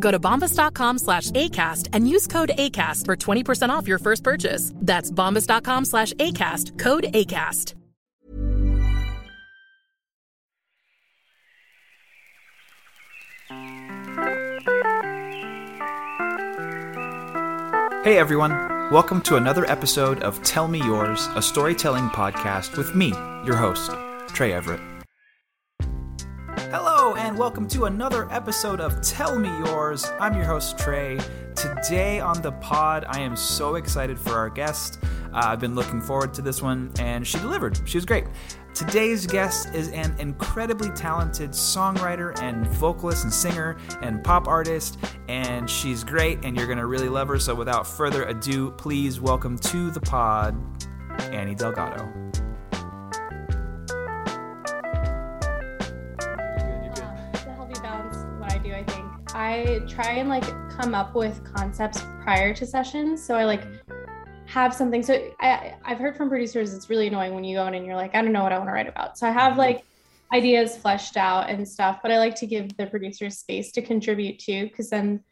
Go to bombas.com/ACAST and use code ACAST for 20% off your first purchase. That's bombas.com/ACAST, code ACAST. Hey everyone, welcome to another episode of Tell Me Yours, a storytelling podcast with me, your host, Trey Everett. Hello and welcome to another episode of Tell Me Yours. I'm your host, Trey. Today on the pod, I am so excited for our guest. I've been looking forward to this one and she delivered. She was great. Today's guest is an incredibly talented songwriter and vocalist and singer and pop artist, and she's great, and you're going to really love her. So without further ado, please welcome to the pod, Anie Delgado. That's a healthy balance of what I do, I think. I try and come up with concepts prior to sessions, so I have something. So I've heard from producers, it's really annoying when you go in and you're like, I don't know what I want to write about. So I have ideas fleshed out and stuff, but I like to give the producers space to contribute too, because then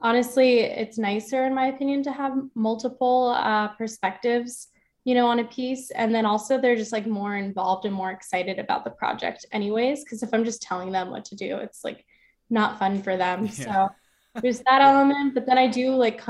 honestly, it's nicer in my opinion to have multiple perspectives, on a piece. And then also they're just more involved and more excited about the project anyways, because if I'm just telling them what to do, it's not fun for them. Yeah. So there's that element, but then I do I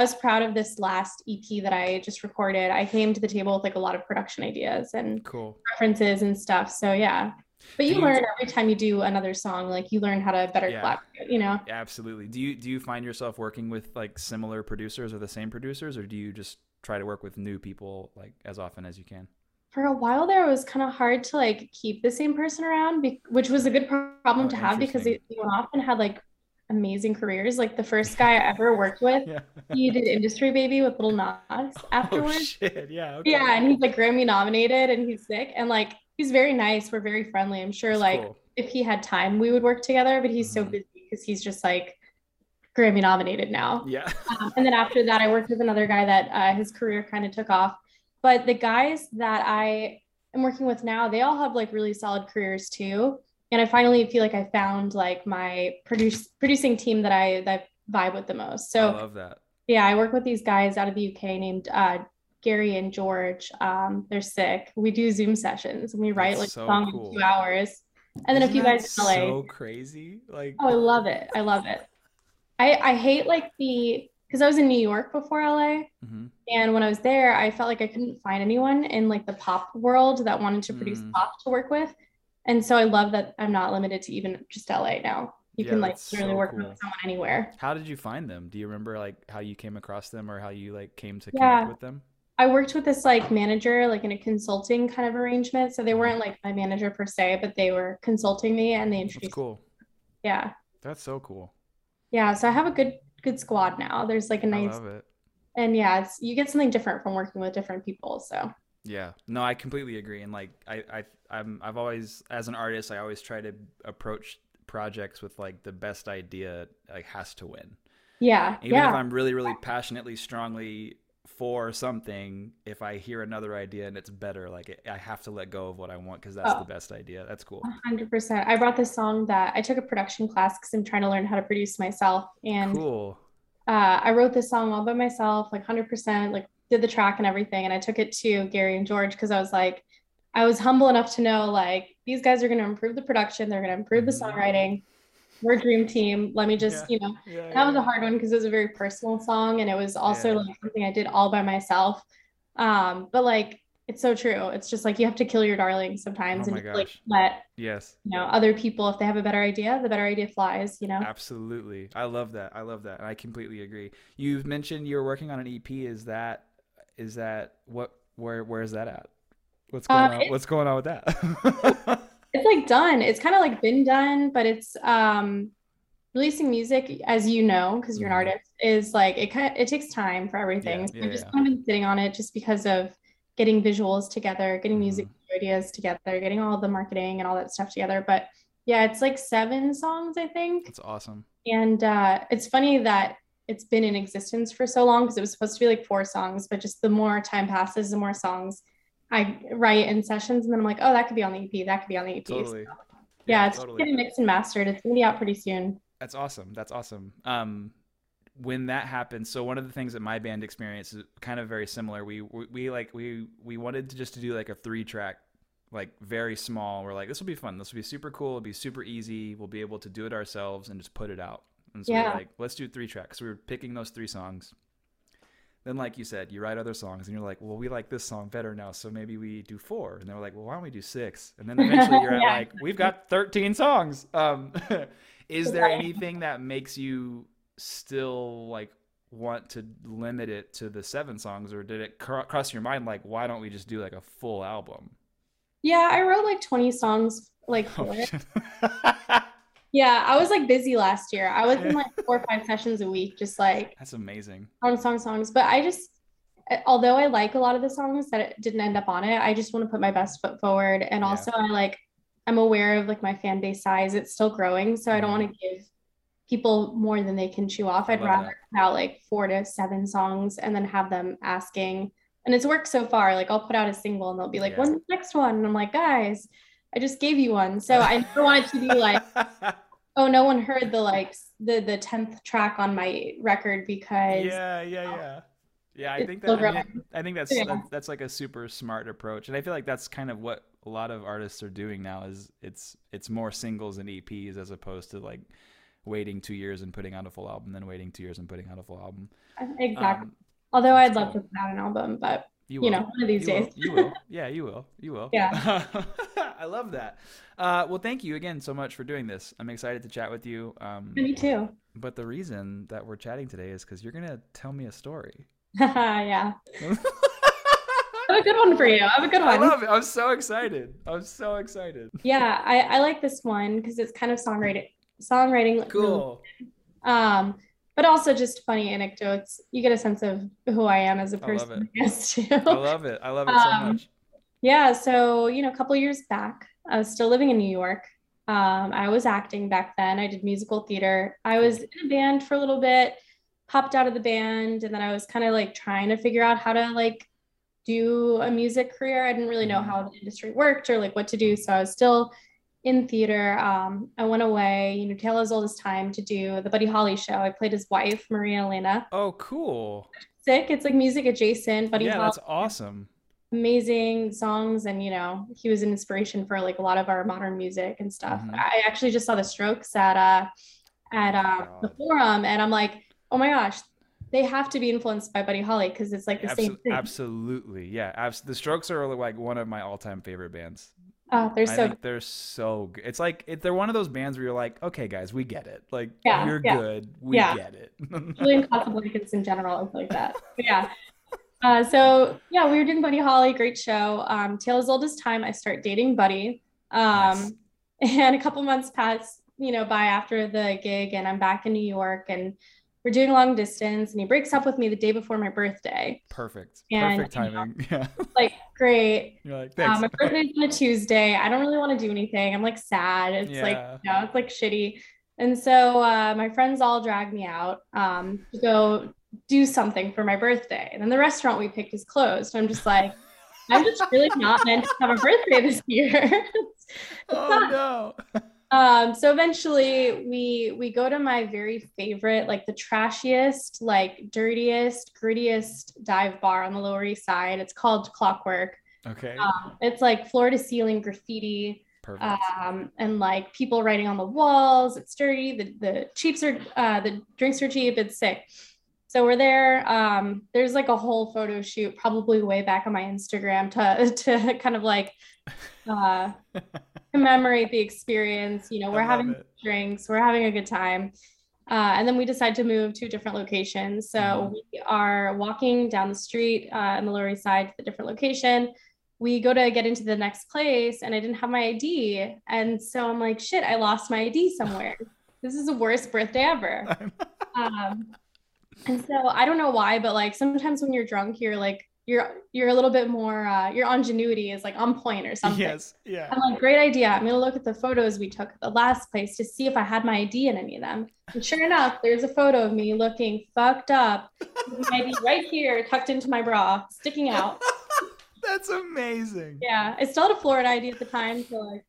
was proud of this last EP that I just recorded. I came to the table with a lot of production ideas and cool references and stuff. So yeah, but you learn every time you do another song, you learn how to better collaborate, Yeah, absolutely. Do you find yourself working with similar producers or the same producers, or do you just try to work with new people as often as you can? For a while there, it was kind of hard to keep the same person around, which was a good problem to have, because they went off and had amazing careers. The first guy I ever worked with, he did Industry Baby with Lil Nas afterwards. Oh, shit. Yeah, okay. Yeah, and he's Grammy nominated and he's sick, and he's very nice, we're very friendly. I'm sure cool. If he had time we would work together, but he's so busy because he's just Grammy nominated now. Yeah. And then after that I worked with another guy that his career kind of took off, but the guys that I am working with now, they all have really solid careers too. And I finally feel I found my producing team that I vibe with the most. So I love that. Yeah, I work with these guys out of the UK named Gary and George. They're sick. We do Zoom sessions and we write songs cool. in 2 hours. And then a few guys in LA. So crazy. Oh, I love it. I love it. I hate because I was in New York before LA. Mm-hmm. And when I was there, I felt I couldn't find anyone in the pop world that wanted to produce pop to work with. And so I love that I'm not limited to even just LA now. You can really work with someone anywhere. How did you find them? Do you remember how you came across them or how you came to connect with them? I worked with this manager, in a consulting kind of arrangement. So they weren't my manager per se, but they were consulting me and they introduced That's cool. me. Yeah. That's so cool. Yeah. So I have a good squad now. There's a nice, I love it. And yeah, you get something different from working with different people. So. Yeah, no, I completely agree. And I've always, as an artist, I always try to approach projects with the best idea has to win. Yeah. Even if I'm really, really passionately, strongly for something, if I hear another idea and it's better, I have to let go of what I want because that's the best idea. That's cool. 100%. I brought this song that I took a production class because I'm trying to learn how to produce myself. And cool. I wrote this song all by myself, 100%, did the track and everything, and I took it to Gary and George because I was I was humble enough to know, like, these guys are going to improve the production. They're going to improve the songwriting. We're a dream team. Let me just, you know, that was a hard one because it was a very personal song. And it was also like something I did all by myself. But like, it's so true. It's just like, you have to kill your darlings sometimes and just, like, let you know, other people, if they have a better idea, the better idea flies, you know? Absolutely. I love that. I love that. And I completely agree. You mentioned you're working on an EP. Is that where is that at? What's going on with that? It's like done. It's kind of like been done, but it's releasing music, as you know, because you're an artist, is like it takes time for everything. Yeah, so I've just kind of been sitting on it just because of getting visuals together, getting music ideas together, getting all the marketing and all that stuff together. But yeah, it's like 7 songs, I think. That's awesome. And it's funny that it's been in existence for so long because it was supposed to be like 4 songs, but just the more time passes, the more songs I write in sessions, and then I'm like, oh, that could be on the EP. That could be on the EP. Totally. So, it's getting mixed and mastered. It's going to be out pretty soon. That's awesome. That's awesome. When that happens, so one of the things that my band experienced is kind of very similar. We wanted to just to do like a 3-track, like very small. We're like, this will be fun. This will be super cool. It'll be super easy. We'll be able to do it ourselves and just put it out. And so we're like, let's do 3 tracks. So we were picking those 3 songs. Then, like you said, you write other songs and you're like, well, we like this song better now, so maybe we do 4. And they were like, well, why don't we do 6? And then eventually you're at like, we've got 13 songs. Is there anything that makes you still like want to limit it to the 7 songs, or did it cross your mind like, why don't we just do like a full album? Yeah, I wrote like 20 songs like for it. Yeah, I was like busy last year. I was in like 4 or 5 sessions a week, just like. That's amazing. On songs. But I just, although I like a lot of the songs that it didn't end up on it, I just want to put my best foot forward. And also I'm aware of like my fan base size. It's still growing. So I don't want to give people more than they can chew off. I'd rather put out like 4 to 7 songs and then have them asking. And it's worked so far. Like I'll put out a single and they'll be like, when's the next one? And I'm like, guys, I just gave you one. So I never wanted to be like, oh, no one heard the like the 10th track on my record because I think that's like a super smart approach, and I feel like that's kind of what a lot of artists are doing now. Is it's more singles and EPs as opposed to like waiting 2 years and putting out a full album, then waiting 2 years and putting out a full album. Exactly. Although I'd love to put out an album, but you know, one of these days. You will. Yeah. I love that. Well, thank you again so much for doing this. I'm excited to chat with you. Me too. But the reason that we're chatting today is because you're going to tell me a story. Yeah. I have a good one for you. I have a good one. I love it. I'm so excited. Yeah. I like this one because it's kind of songwriting. Cool. But also just funny anecdotes. You get a sense of who I am as a person. I guess too. I love it so much. Yeah. So, you know, a couple years back, I was still living in New York. I was acting back then. I did musical theater. I was in a band for a little bit, popped out of the band. And then I was kind of like trying to figure out how to like do a music career. I didn't really know how the industry worked or like what to do. So I was still in theater. I went away, you know, Taylor's oldest time to do the Buddy Holly show. I played his wife, Maria Elena. Oh, cool. Sick. It's like music adjacent. Buddy Holly. Yeah, that's awesome. Amazing songs. And, you know, he was an inspiration for like a lot of our modern music and stuff. Mm-hmm. I actually just saw the Strokes at the Forum. And I'm like, oh my gosh, they have to be influenced by Buddy Holly because it's like the same thing. Absolutely. Yeah. The Strokes are like one of my all-time favorite bands. Oh, they're so good. It's like they're one of those bands where you're like, okay, guys, we get it. Like, you're good. We get it. Julian Casablancas in general, I feel like that. But yeah. So yeah, we were doing Buddy Holly, great show. Taylor's oldest time. I start dating Buddy. And a couple months pass, you know, by after the gig, and I'm back in New York, and we're doing long distance, and he breaks up with me the day before my birthday. Perfect. And, perfect timing. You know, yeah. Like, great. You're like, thanks. My birthday's on a Tuesday. I don't really want to do anything. I'm like sad. It's like, you know, it's like shitty. And so my friends all drag me out to go do something for my birthday. And then the restaurant we picked is closed. And I'm just like, I'm just really not meant to have a birthday this year. No. So eventually we go to my very favorite, like the trashiest, like dirtiest, grittiest dive bar on the Lower East Side. It's called Clockwork. Okay. It's like floor to ceiling graffiti. Perfect. And like people writing on the walls. It's dirty. The drinks are cheap. It's sick. So we're there. There's like a whole photo shoot, probably way back on my Instagram to kind of like commemorate the experience. You know, we're having drinks, we're having a good time. And then we decide to move to different locations. So we are walking down the street in the Lower East Side to the different location. We go to get into the next place and I didn't have my ID. And so I'm like, shit, I lost my ID somewhere. This is the worst birthday ever. And so I don't know why, but like sometimes when you're drunk, you're like, you're a little bit more, your ingenuity is like on point or something. Yes. Yeah. I'm like, great idea. I'm going to look at the photos we took at the last place to see if I had my ID in any of them. And sure enough, there's a photo of me looking fucked up with my ID right here, tucked into my bra, sticking out. That's amazing. Yeah. I still had a Florida ID at the time. So like,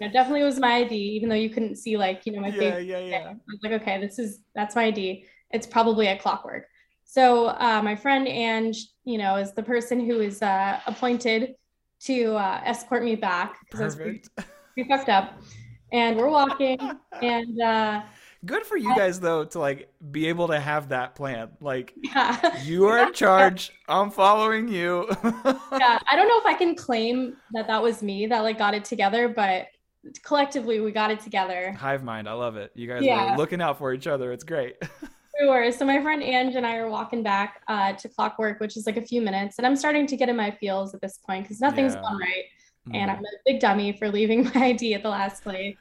you know, definitely was my ID, even though you couldn't see like, you know, my face. Yeah. I was like, okay, that's my ID. It's probably at Clockwork. So my friend Ange, you know, is the person who is appointed to escort me back because I was pretty fucked up. And we're walking, and good for you guys though to like be able to have that plan. Like, yeah. You are in charge. I'm following you. Yeah, I don't know if I can claim that was me that like got it together, but collectively we got it together. Hive mind, I love it. You guys are looking out for each other. It's great. We were. So my friend Ange and I are walking back to Clockwork, which is like a few minutes. And I'm starting to get in my feels at this point because nothing's gone right. And I'm a big dummy for leaving my ID at the last place.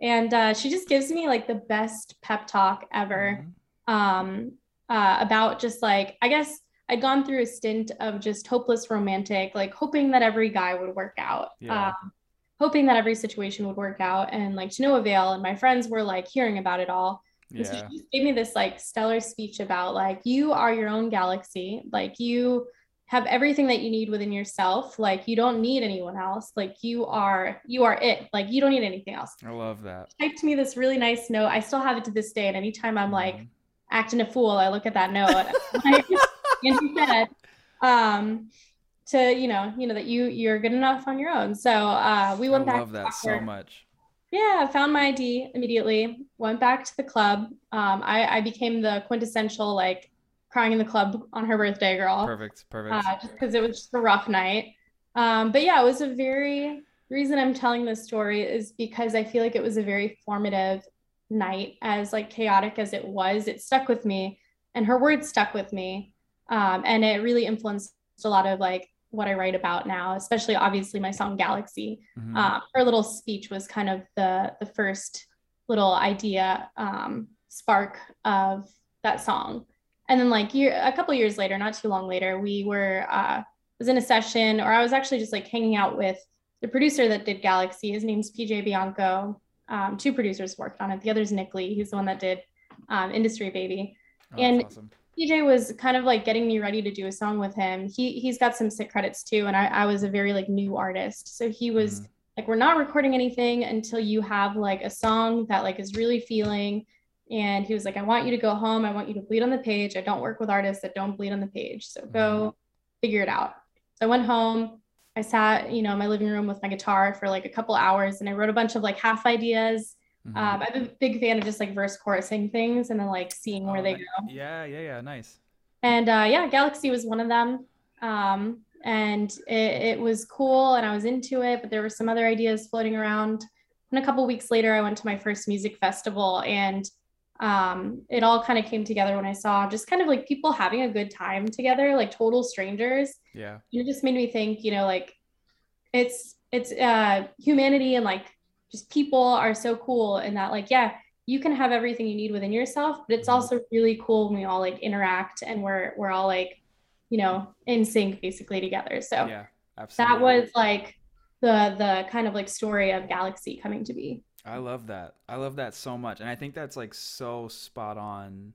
And she just gives me like the best pep talk ever about just like, I guess I'd gone through a stint of just hopeless romantic, like hoping that every guy would work out, hoping that every situation would work out and like to no avail. And my friends were like hearing about it all. Yeah. So she gave me this like stellar speech about like, you are your own galaxy. Like you have everything that you need within yourself. Like you don't need anyone else. Like you are it. Like you don't need anything else. I love that. She typed me this really nice note. I still have it to this day. And anytime I'm like acting a fool, I look at that note. And she said, to, you know, that you're good enough on your own. So we went back. I love that so much. Yeah, found my ID immediately, went back to the club. I became the quintessential, like, crying in the club on her birthday girl. Perfect. Just because it was just a rough night. But yeah, it was the reason I'm telling this story is because I feel like it was a very formative night. As, like, chaotic as it was, it stuck with me. And her words stuck with me. And it really influenced a lot of, like, what I write about now, especially obviously my song Galaxy. Her little speech was kind of the first little idea spark of that song. And then like a couple years later, not too long later, we were was in a session, or I was actually just like hanging out with the producer that did Galaxy. His name's PJ Bianco. Two producers worked on it. The other's Nick Lee. He's the one that did Industry Baby. Oh, and awesome. PJ was kind of like getting me ready to do a song with him. He's got some sick credits too. And I was a very like new artist. So he was like, we're not recording anything until you have like a song that like is really feeling. And he was like, I want you to go home. I want you to bleed on the page. I don't work with artists that don't bleed on the page. So go figure it out. So I went home. I sat, you know, in my living room with my guitar for like a couple hours. And I wrote a bunch of like half ideas. I'm a big fan of just like verse chorusing things and then like seeing where they go. Yeah. Nice. And Galaxy was one of them. And it was cool and I was into it, but there were some other ideas floating around. And a couple weeks later, I went to my first music festival and it all kind of came together when I saw just kind of like people having a good time together, like total strangers. Yeah. And it just made me think, you know, like it's humanity and like just people are so cool in that like, yeah, you can have everything you need within yourself, but it's also really cool when we all like interact and we're all like, you know, in sync basically together. So yeah, absolutely. That was like the kind of like story of Galaxy coming to be. I love that. I love that so much. And I think that's like so spot on.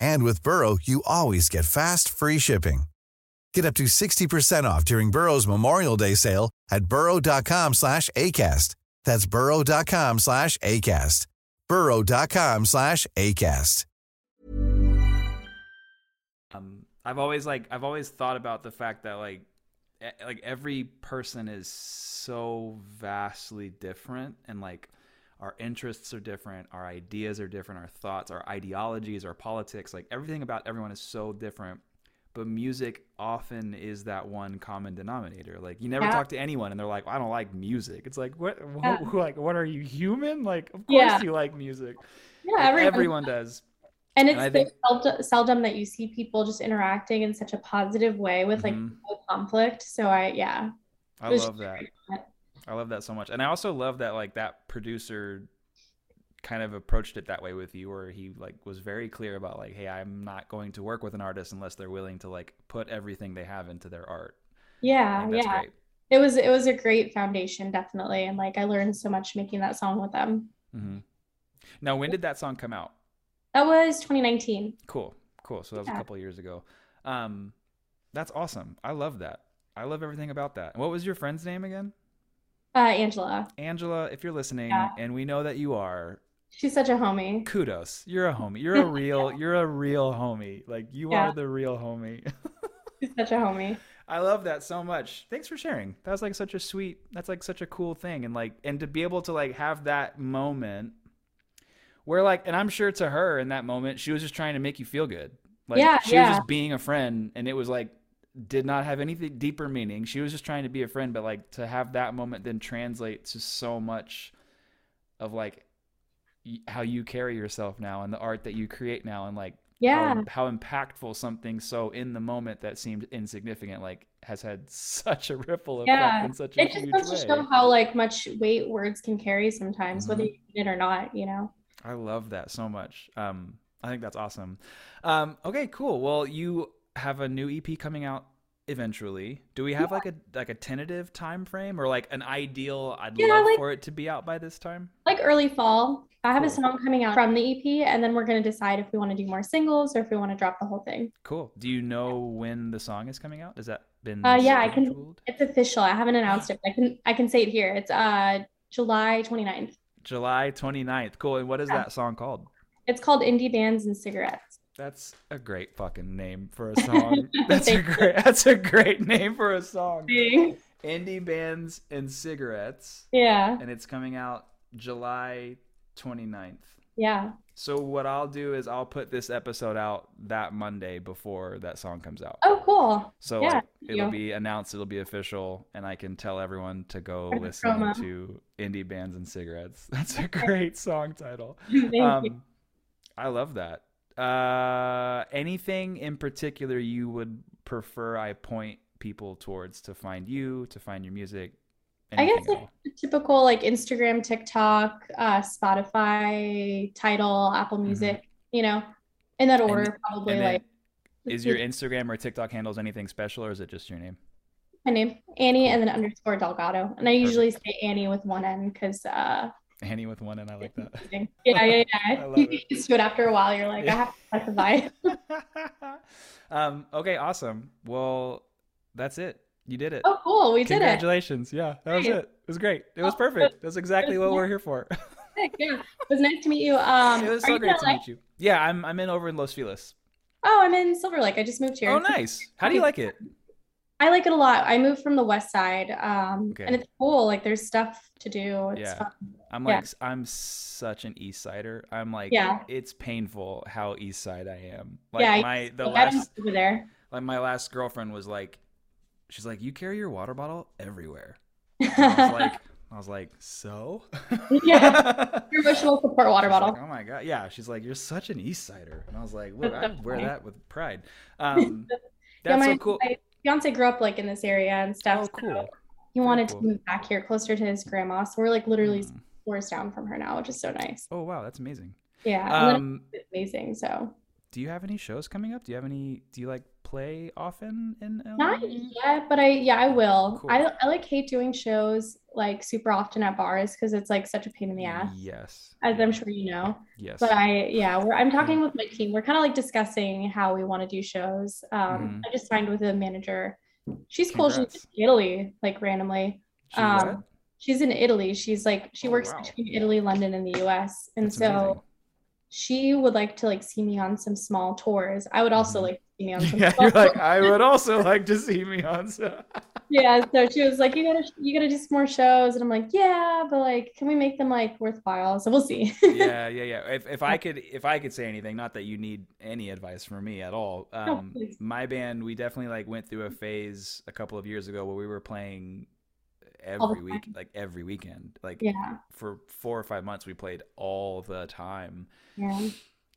And with Burrow, you always get fast, free shipping. Get up to 60% off during Burrow's Memorial Day sale at burrow.com/ACAST. That's burrow.com/ACAST. burrow.com/ACAST. I've always thought about the fact that like every person is so vastly different, and like our interests are different, our ideas are different, our thoughts, our ideologies, our politics, like everything about everyone is so different. But music often is that one common denominator. Like you never talk to anyone and they're like, well, I don't like music. It's like, what are you, human? Like, of course you like music. Yeah, like, everyone does. And it's seldom that you see people just interacting in such a positive way with like no conflict. So I love that. I love that so much. And I also love that like that producer kind of approached it that way with you, where he like was very clear about like, hey, I'm not going to work with an artist unless they're willing to like put everything they have into their art. Yeah. Yeah. Great. It was a great foundation, definitely. And like, I learned so much making that song with them. Mm-hmm. Now, when did that song come out? That was 2019. Cool. So that was a couple of years ago. That's awesome. I love that. I love everything about that. What was your friend's name again? Angela. Angela, if you're listening, and we know that you are. She's such a homie. Kudos. You're a homie. You're a real homie. Like you are the real homie. She's such a homie. I love that so much. Thanks for sharing. That was like such a sweet, that's like such a cool thing. And like, and to be able to like have that moment where like, and I'm sure to her in that moment, she was just trying to make you feel good. Like she was just being a friend, and it was like, did not have anything deeper meaning. She was just trying to be a friend, but like to have that moment then translate to so much of like how you carry yourself now and the art that you create now, and like how impactful something so in the moment that seemed insignificant like has had such a ripple effect in such a huge way. It just goes to show how like much weight words can carry sometimes, whether you need it or not, you know? I love that so much. I think that's awesome. Okay, cool. Well, you have a new EP coming out eventually. Do we have like a tentative time frame, or like an ideal I'd love for it to be out by this time? Like early fall. I have a song coming out from the EP, and then we're going to decide if we want to do more singles or if we want to drop the whole thing. Cool. Do you know when the song is coming out? Has that been scheduled? It's official. I haven't announced it, but I can say it here. It's July 29th. July 29th. Cool. And what is that song called? It's called Indie Bands and Cigarettes. That's a great fucking name for a song. That's a great name for a song. Indie Bands and Cigarettes. Yeah. And it's coming out July 29th. Yeah. So what I'll do is I'll put this episode out that Monday before that song comes out. Oh, cool. So it'll be announced, it'll be official, and I can tell everyone to go listen to Indie Bands and Cigarettes. That's a great song title. Thank you. I love that. Anything in particular you would prefer I point people towards to find you, to find your music? I guess like typical like Instagram, TikTok, Spotify, Tidal, Apple Music, you know, in that order, and, probably. And like, is your Instagram or TikTok handles anything special, or is it just your name? My name, Anie, and then _ Delgado. And I usually say Anie with one N because Anie with one N, I like that. Yeah. You do it after a while. You're like, yeah. I have to specify. Okay, awesome. Well, that's it. You did it. Oh, cool. We did it. Congratulations. Yeah, that was it. It was great. It was perfect. That's exactly what we're here for. Yeah. It was nice to meet you. It was so great to meet you. Yeah, I'm in over in Los Feliz. Oh, I'm in Silver Lake. I just moved here. Oh, nice. How do you like it? I like it a lot. I moved from the west side, and it's cool. Like, there's stuff to do. It's fun. I'm like, I'm such an east sider. I'm like, it's painful how east side I am. Like, my last girlfriend was like, she's like, you carry your water bottle everywhere. I was like, so? Yeah. Your emotional support water bottle. Like, oh my God. Yeah. She's like, you're such an East Sider. And I was like, well, I wear that with pride. That's so cool. My fiance grew up like in this area and stuff. Oh, cool. So he wanted to move back here closer to his grandma. So we're like literally 4 hours down from her now, which is so nice. Oh, wow. That's amazing. Yeah. It's amazing. So. Do you have any shows coming up? Do you like play often in LA? Not yet, but I will. Cool. I like hate doing shows like super often at bars because it's like such a pain in the ass. Yes. As I'm sure you know. Yes. But I'm talking with my team. We're kind of like discussing how we want to do shows. I just signed with a manager. She's cool. She's in Italy, like randomly. She's in Italy. She's like, she works between Italy, London, and the US. And that's so amazing. She would like to like see me on some small tours. I would also like to see me on some small tours. Like, I would also like to see me on some. Yeah, so she was like, you gotta do some more shows. And I'm like, yeah, but like, can we make them like worthwhile? So we'll see. Yeah. If I could say anything, not that you need any advice from me at all. No, my band, we definitely like went through a phase a couple of years ago where we were playing every weekend, like for 4 or 5 months we played all the time. Yeah.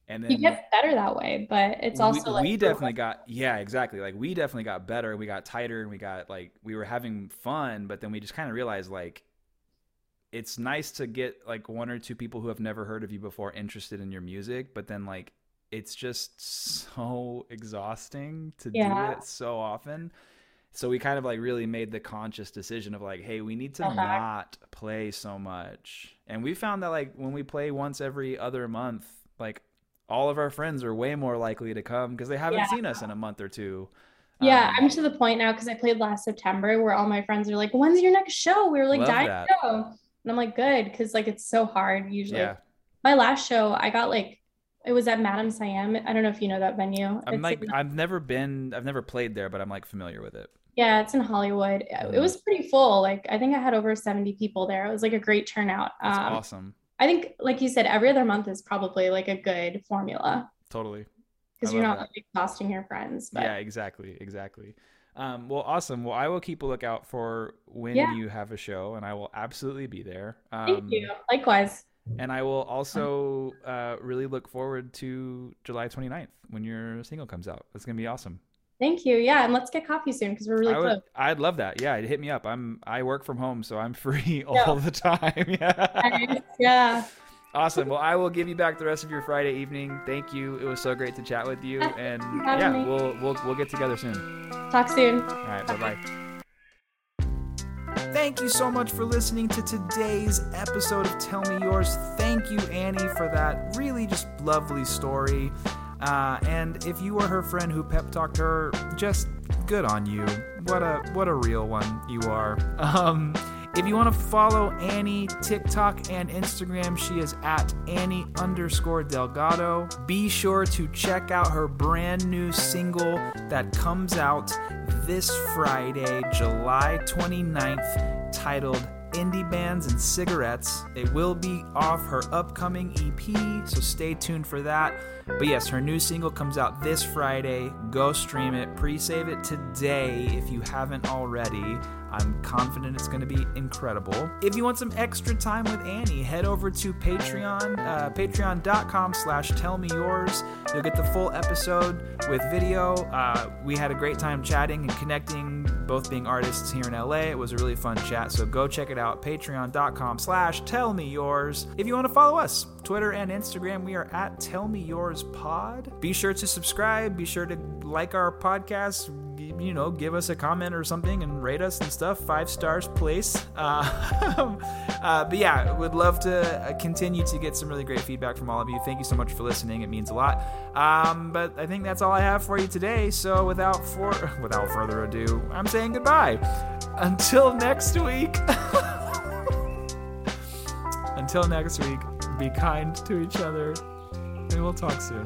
And then you get better that way, but it's also we definitely got better and we got tighter and we got like, we were having fun, but then we just kind of realized like, it's nice to get like 1 or 2 people who have never heard of you before interested in your music, but then like, it's just so exhausting to do it so often. So we kind of like really made the conscious decision of like, hey, we need to not play so much. And we found that like when we play once every other month, like all of our friends are way more likely to come because they haven't seen us in a month or two. Yeah, I'm to the point now because I played last September where all my friends are like, when's your next show? We were like dying to go. And I'm like, good, because like it's so hard usually. Yeah. My last show, I got like, it was at Madame Siam. I don't know if you know that venue. I've never played there, but I'm like familiar with it. Yeah, it's in Hollywood. It was pretty full. Like, I think I had over 70 people there. It was like a great turnout. That's awesome. I think, like you said, every other month is probably like a good formula. Totally. Because you're not like, exhausting your friends. But. Yeah, exactly. Well, awesome. Well, I will keep a lookout for when you have a show, and I will absolutely be there. Thank you. Likewise. And I will also really look forward to July 29th when your single comes out. That's going to be awesome. Thank you. Yeah. And let's get coffee soon because we're really close. I'd love that. Yeah. Hit me up. I work from home, so I'm free all the time. Yeah. Yeah. Awesome. Well, I will give you back the rest of your Friday evening. Thank you. It was so great to chat with you. And we'll get together soon. Talk soon. All right. Bye-bye. Thank you so much for listening to today's episode of Tell Me Yours. Thank you, Anie, for that really just lovely story. And if you were her friend who pep talked her, just good on you. What a real one you are. If you want to follow Anie, TikTok and Instagram, she is at Anie _Delgado. Be sure to check out her brand new single that comes out this Friday, July 29th, titled Indie Bands and Cigarettes. It will be off her upcoming EP, so stay tuned for that. But yes, her new single comes out this Friday. Go stream it, pre-save it today if you haven't already. I'm confident it's going to be incredible. If you want some extra time with Anie, head over to Patreon, patreon.com/TellMeYours. You'll get the full episode with video. We had a great time chatting and connecting, both being artists here in LA. It was a really fun chat, so go check it out. Patreon.com/TellMeYours. If you want to follow us, Twitter and Instagram, we are at TellMeYoursPod. Be sure to subscribe. Be sure to like our podcast. You know, give us a comment or something and rate us and stuff. 5 stars, please. But yeah, would love to continue to get some really great feedback from all of you. Thank you so much for listening. It means a lot. But I think that's all I have for you today. So without further ado, I'm saying goodbye. Until next week, be kind to each other, and we'll talk soon.